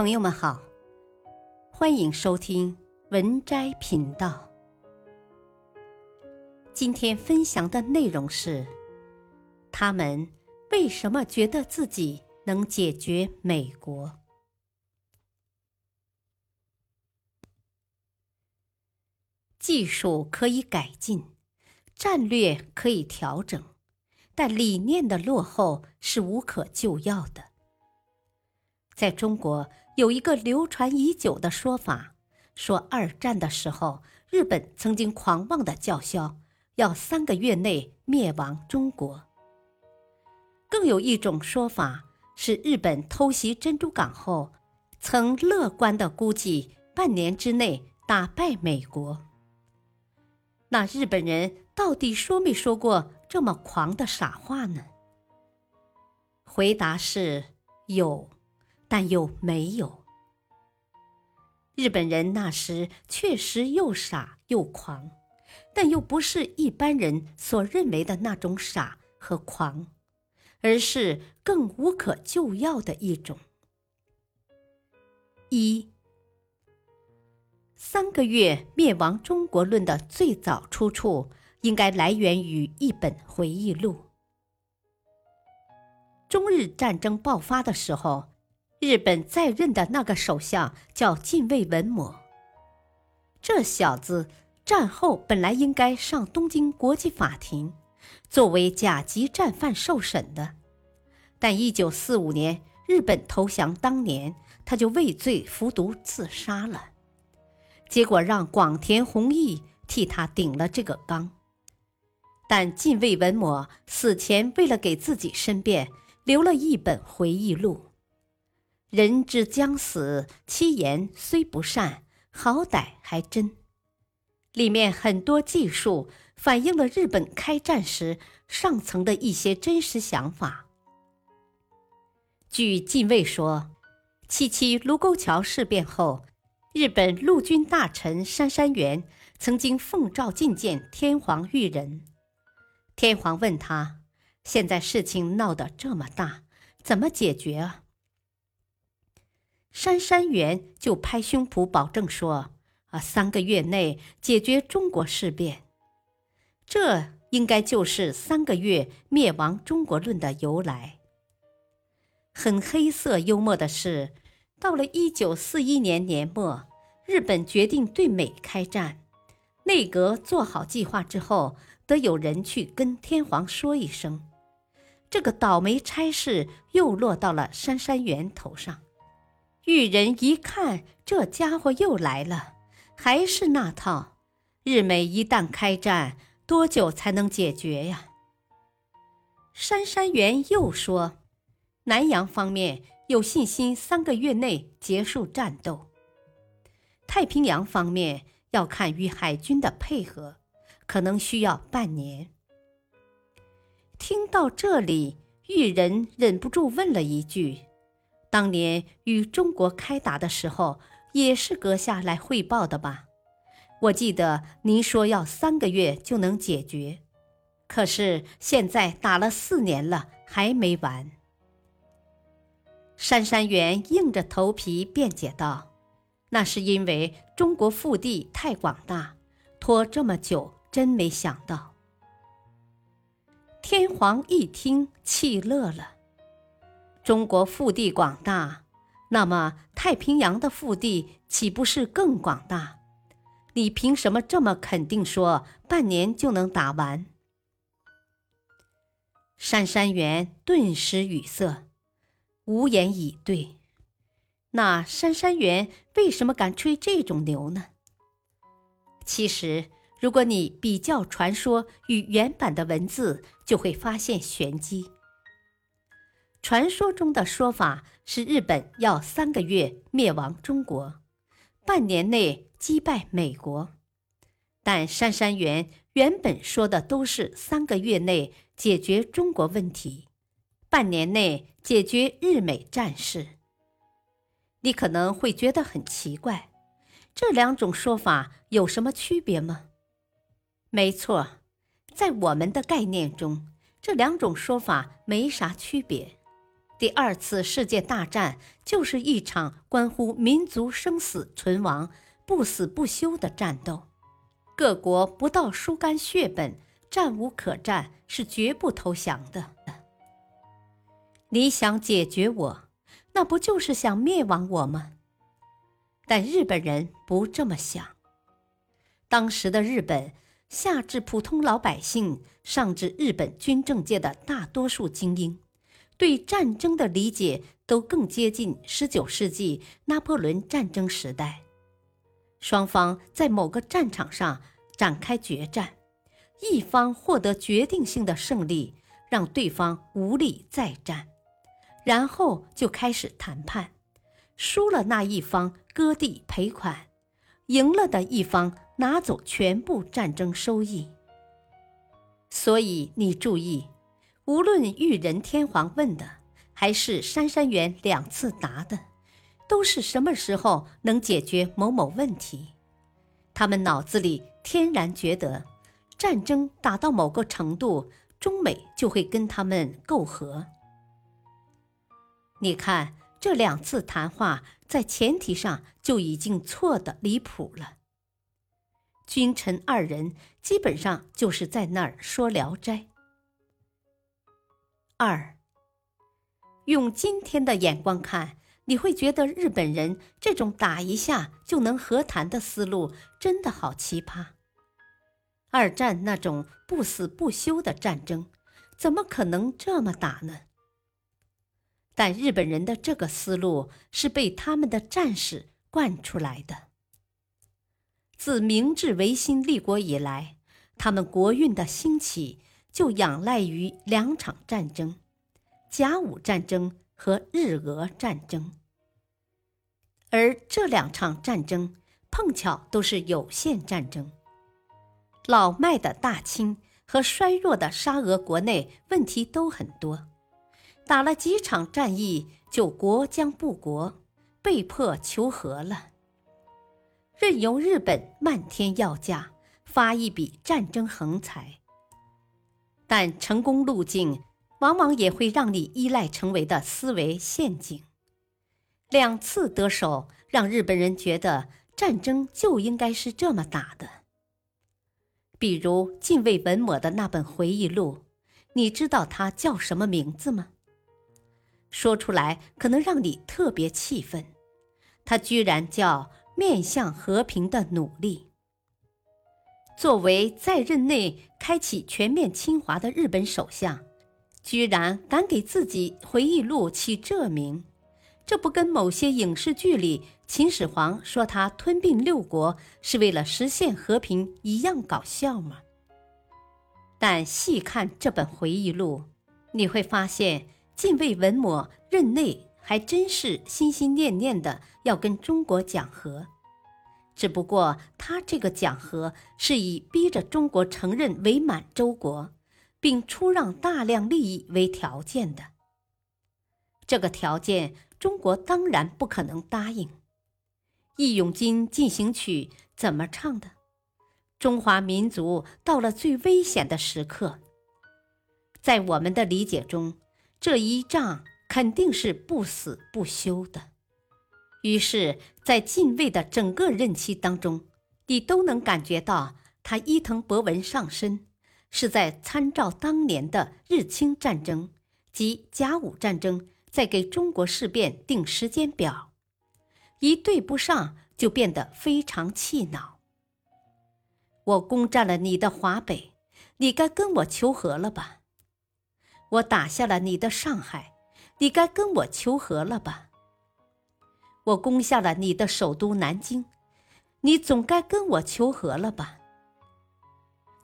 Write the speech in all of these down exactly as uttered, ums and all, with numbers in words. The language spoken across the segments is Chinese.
朋友们好，欢迎收听文摘频道。今天分享的内容是，他们为什么觉得自己能解决美国？技术可以改进，战略可以调整，但理念的落后是无可救药的。在中国有一个流传已久的说法，说二战的时候，日本曾经狂妄的叫嚣，要三个月内灭亡中国。更有一种说法是，日本偷袭珍珠港后，曾乐观的估计半年之内打败美国。那日本人到底说没说过这么狂的傻话呢？回答是有，但又没有。日本人那时确实又傻又狂，但又不是一般人所认为的那种傻和狂，而是更无可救药的一种。一，三个月灭亡中国论的最早出处应该来源于一本回忆录。中日战争爆发的时候，日本在任的那个首相叫近卫文磨，这小子战后本来应该上东京国际法庭，作为甲级战犯受审的，但一九四五年日本投降当年，他就畏罪服毒自杀了，结果让广田弘毅替他顶了这个纲。但近卫文磨死前为了给自己申辩，留了一本回忆录。人之将死，其言虽不善，好歹还真。里面很多技术反映了日本开战时上层的一些真实想法。据近卫说，七七卢沟桥事变后，日本陆军大臣杉山元曾经奉诏觐见天皇裕仁。天皇问他，现在事情闹得这么大，怎么解决啊？杉山元就拍胸脯保证说，啊，三个月内解决中国事变。这应该就是三个月灭亡中国论的由来。很黑色幽默的是，到了一九四一年年末，日本决定对美开战，内阁做好计划之后，得有人去跟天皇说一声。这个倒霉差事又落到了杉山元头上。裕仁一看，这家伙又来了，还是那套，日美一旦开战，多久才能解决呀？杉山元又说，南洋方面有信心三个月内结束战斗，太平洋方面要看与海军的配合，可能需要半年。听到这里，裕仁忍不住问了一句，当年与中国开打的时候，也是阁下来汇报的吧？我记得您说要三个月就能解决，可是现在打了四年了，还没完。杉山元硬着头皮辩解道，那是因为中国腹地太广大，拖这么久真没想到。天皇一听气乐了，中国腹地广大，那么太平洋的腹地岂不是更广大？你凭什么这么肯定说半年就能打完？杉山元顿时语塞，无言以对。那杉山元为什么敢吹这种牛呢？其实，如果你比较传说与原版的文字，就会发现玄机。传说中的说法是，日本要三个月灭亡中国，半年内击败美国。但杉山元原本说的都是三个月内解决中国问题，半年内解决日美战事。你可能会觉得很奇怪，这两种说法有什么区别吗？没错，在我们的概念中，这两种说法没啥区别。第二次世界大战就是一场关乎民族生死存亡、不死不休的战斗。各国不到输干血本，战无可战，是绝不投降的。你想解决我，那不就是想灭亡我吗？但日本人不这么想。当时的日本，下至普通老百姓，上至日本军政界的大多数精英，对战争的理解都更接近十九世纪拿破仑战争时代。双方在某个战场上展开决战，一方获得决定性的胜利，让对方无力再战，然后就开始谈判。输了那一方割地赔款，赢了的一方拿走全部战争收益。所以你注意，无论裕仁天皇问的，还是杉山元两次答的，都是什么时候能解决某某问题。他们脑子里天然觉得，战争打到某个程度，中美就会跟他们媾和。你看，这两次谈话在前提上就已经错得离谱了。君臣二人基本上就是在那儿说聊斋。二，用今天的眼光看，你会觉得日本人这种打一下就能和谈的思路真的好奇葩。二战那种不死不休的战争，怎么可能这么打呢？但日本人的这个思路是被他们的战士惯出来的。自明治维新立国以来，他们国运的兴起就仰赖于两场战争，甲午战争和日俄战争。而这两场战争碰巧都是有限战争。老迈的大清和衰弱的沙俄国内问题都很多，打了几场战役就国将不国，被迫求和了。任由日本漫天要价，发一笔战争横财。但成功路径往往也会让你依赖成为的思维陷阱。两次得手让日本人觉得战争就应该是这么打的。比如近卫文麿的那本回忆录，你知道它叫什么名字吗？说出来可能让你特别气愤，它居然叫《面向和平的努力》。作为在任内开启全面侵华的日本首相，居然敢给自己回忆录起这名，这不跟某些影视剧里秦始皇说他吞并六国是为了实现和平一样搞笑吗？但细看这本回忆录，你会发现近卫文麿任内还真是心心念念的要跟中国讲和。只不过他这个讲和是以逼着中国承认伪满洲国，并出让大量利益为条件的。这个条件中国当然不可能答应。《义勇军进行曲》怎么唱的？中华民族到了最危险的时刻。在我们的理解中，这一仗肯定是不死不休的。于是在近卫的整个任期当中，你都能感觉到他伊藤博文上身是在参照当年的日清战争及甲午战争，在给中国事变定时间表，一对不上就变得非常气恼。我攻占了你的华北，你该跟我求和了吧？我打下了你的上海，你该跟我求和了吧？我攻下了你的首都南京，你总该跟我求和了吧？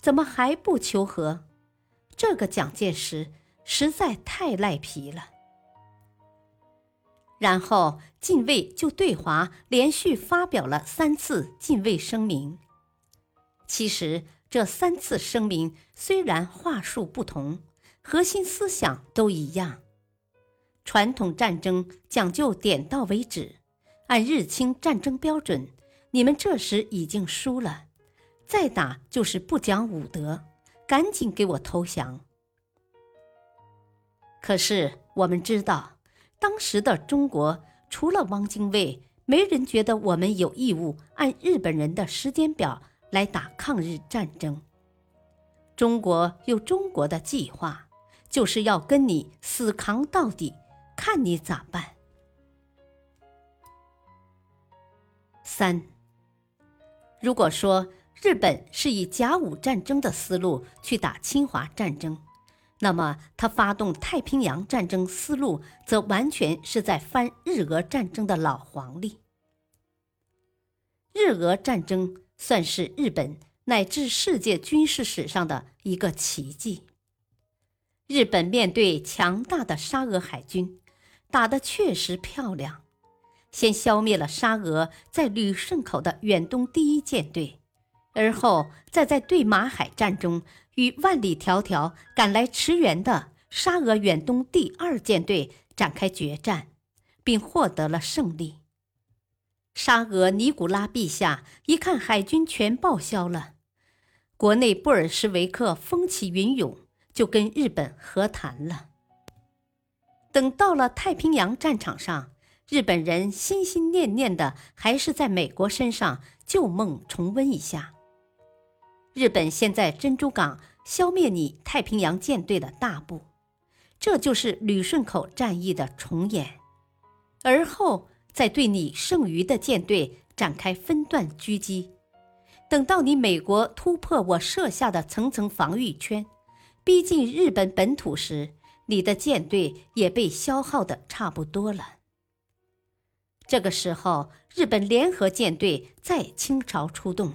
怎么还不求和？这个蒋介石实在太赖皮了。然后近卫就对华连续发表了三次近卫声明。其实这三次声明虽然话术不同，核心思想都一样。传统战争讲究点到为止，按日清战争标准，你们这时已经输了，再打就是不讲武德，赶紧给我投降。可是我们知道，当时的中国除了汪精卫，没人觉得我们有义务按日本人的时间表来打抗日战争。中国有中国的计划，就是要跟你死扛到底，看你咋办。三，如果说日本是以甲午战争的思路去打侵华战争，那么他发动太平洋战争思路则完全是在翻日俄战争的老黄历。日俄战争算是日本乃至世界军事史上的一个奇迹。日本面对强大的沙俄海军，打得确实漂亮，先消灭了沙俄在旅顺口的远东第一舰队，而后再在对马海战中与万里迢迢赶来驰援的沙俄远东第二舰队展开决战，并获得了胜利。沙俄尼古拉陛下一看海军全报销了，国内布尔什维克风起云涌，就跟日本和谈了。等到了太平洋战场上，日本人心心念念的还是在美国身上旧梦重温一下。日本现在珍珠港消灭你太平洋舰队的大步，这就是旅顺口战役的重演，而后再对你剩余的舰队展开分段狙击，等到你美国突破我设下的层层防御圈，逼近日本本土时，你的舰队也被消耗得差不多了。这个时候，日本联合舰队在倾巢出动，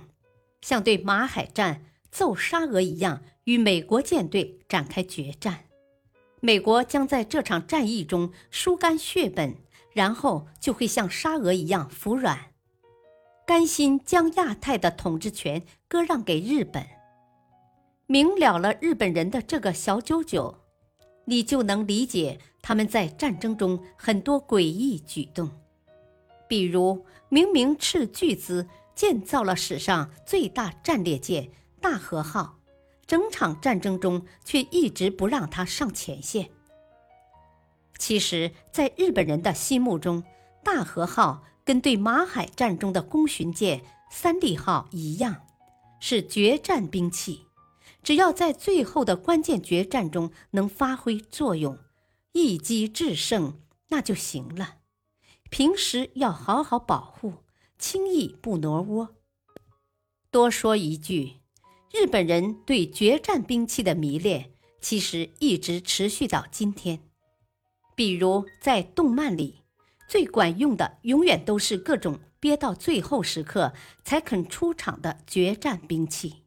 像对马海战揍沙俄一样与美国舰队展开决战。美国将在这场战役中输干血本，然后就会像沙俄一样服软，甘心将亚太的统治权割让给日本。明了了日本人的这个小九九，你就能理解他们在战争中很多诡异举动。比如明明斥巨资建造了史上最大战列舰大和号，整场战争中却一直不让它上前线。其实在日本人的心目中，大和号跟对马海战中的功勋舰三笠号一样，是决战兵器，只要在最后的关键决战中能发挥作用，一击制胜，那就行了。平时要好好保护，轻易不挪窝。多说一句，日本人对决战兵器的迷恋其实一直持续到今天。比如在动漫里，最管用的永远都是各种憋到最后时刻才肯出场的决战兵器。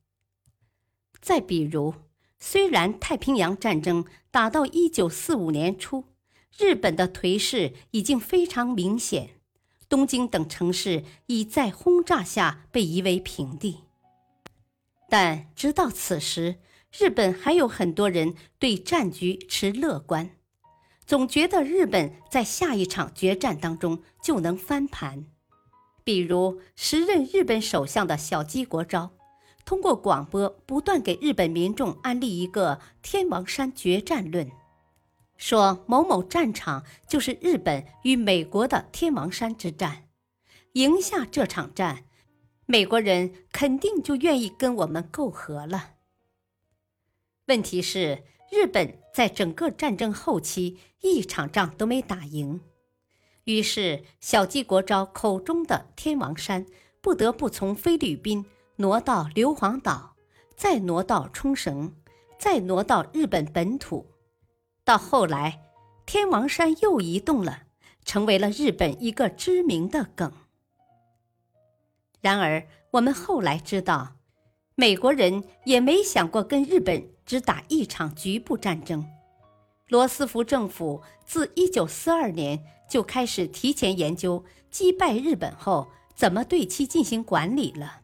再比如，虽然太平洋战争打到一九四五年初，日本的颓势已经非常明显，东京等城市已在轰炸下被夷为平地。但直到此时，日本还有很多人对战局持乐观，总觉得日本在下一场决战当中就能翻盘。比如时任日本首相的小矶国昭，通过广播不断给日本民众安利一个天王山决战论，说某某战场就是日本与美国的天王山之战，赢下这场战，美国人肯定就愿意跟我们媾和了。问题是，日本在整个战争后期一场仗都没打赢，于是小矶国昭口中的天王山不得不从菲律宾挪到硫磺岛，再挪到冲绳，再挪到日本本土。到后来，天王山又移动了，成为了日本一个知名的梗。然而，我们后来知道，美国人也没想过跟日本只打一场局部战争。罗斯福政府自一九四二年就开始提前研究击败日本后怎么对其进行管理了。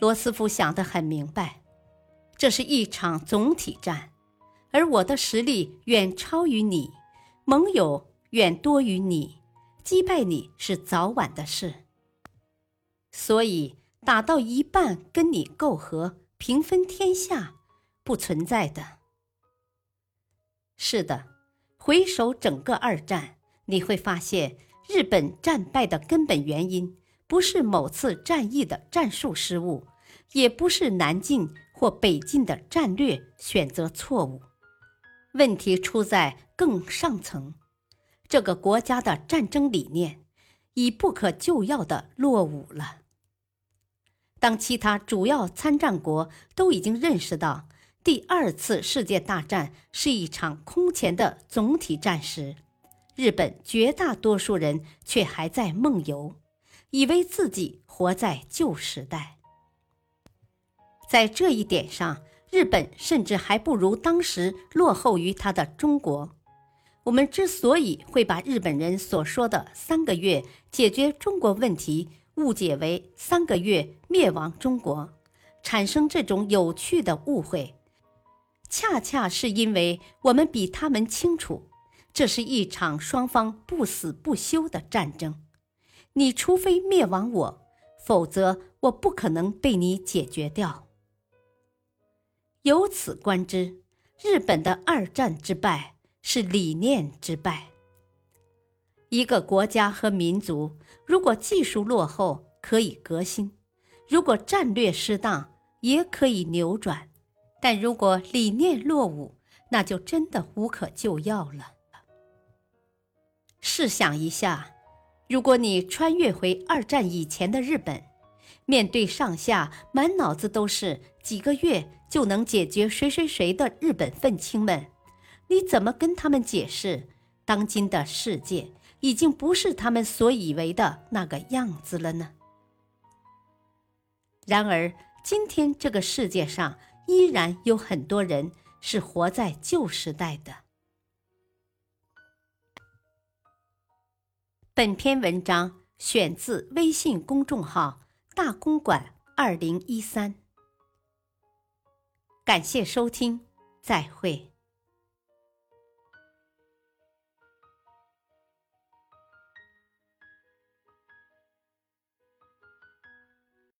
罗斯福想得很明白，这是一场总体战，而我的实力远超于你，盟友远多于你，击败你是早晚的事。所以打到一半跟你媾和平分天下，不存在的。是的，回首整个二战，你会发现日本战败的根本原因不是某次战役的战术失误，也不是南进或北进的战略选择错误，问题出在更上层，这个国家的战争理念已不可救药地落伍了。当其他主要参战国都已经认识到第二次世界大战是一场空前的总体战时，日本绝大多数人却还在梦游，以为自己活在旧时代。在这一点上，日本甚至还不如当时落后于他的中国。我们之所以会把日本人所说的三个月解决中国问题误解为三个月灭亡中国，产生这种有趣的误会，恰恰是因为我们比他们清楚，这是一场双方不死不休的战争。你除非灭亡我，否则我不可能被你解决掉。由此观之，日本的二战之败是理念之败。一个国家和民族如果技术落后可以革新，如果战略失当也可以扭转，但如果理念落伍，那就真的无可救药了。试想一下，如果你穿越回二战以前的日本，面对上下满脑子都是几个月就能解决谁谁谁的日本愤青们，你怎么跟他们解释当今的世界已经不是他们所以为的那个样子了呢？然而今天这个世界上依然有很多人是活在旧时代的。本篇文章选自微信公众号大公馆二零一三。感谢收听，再会。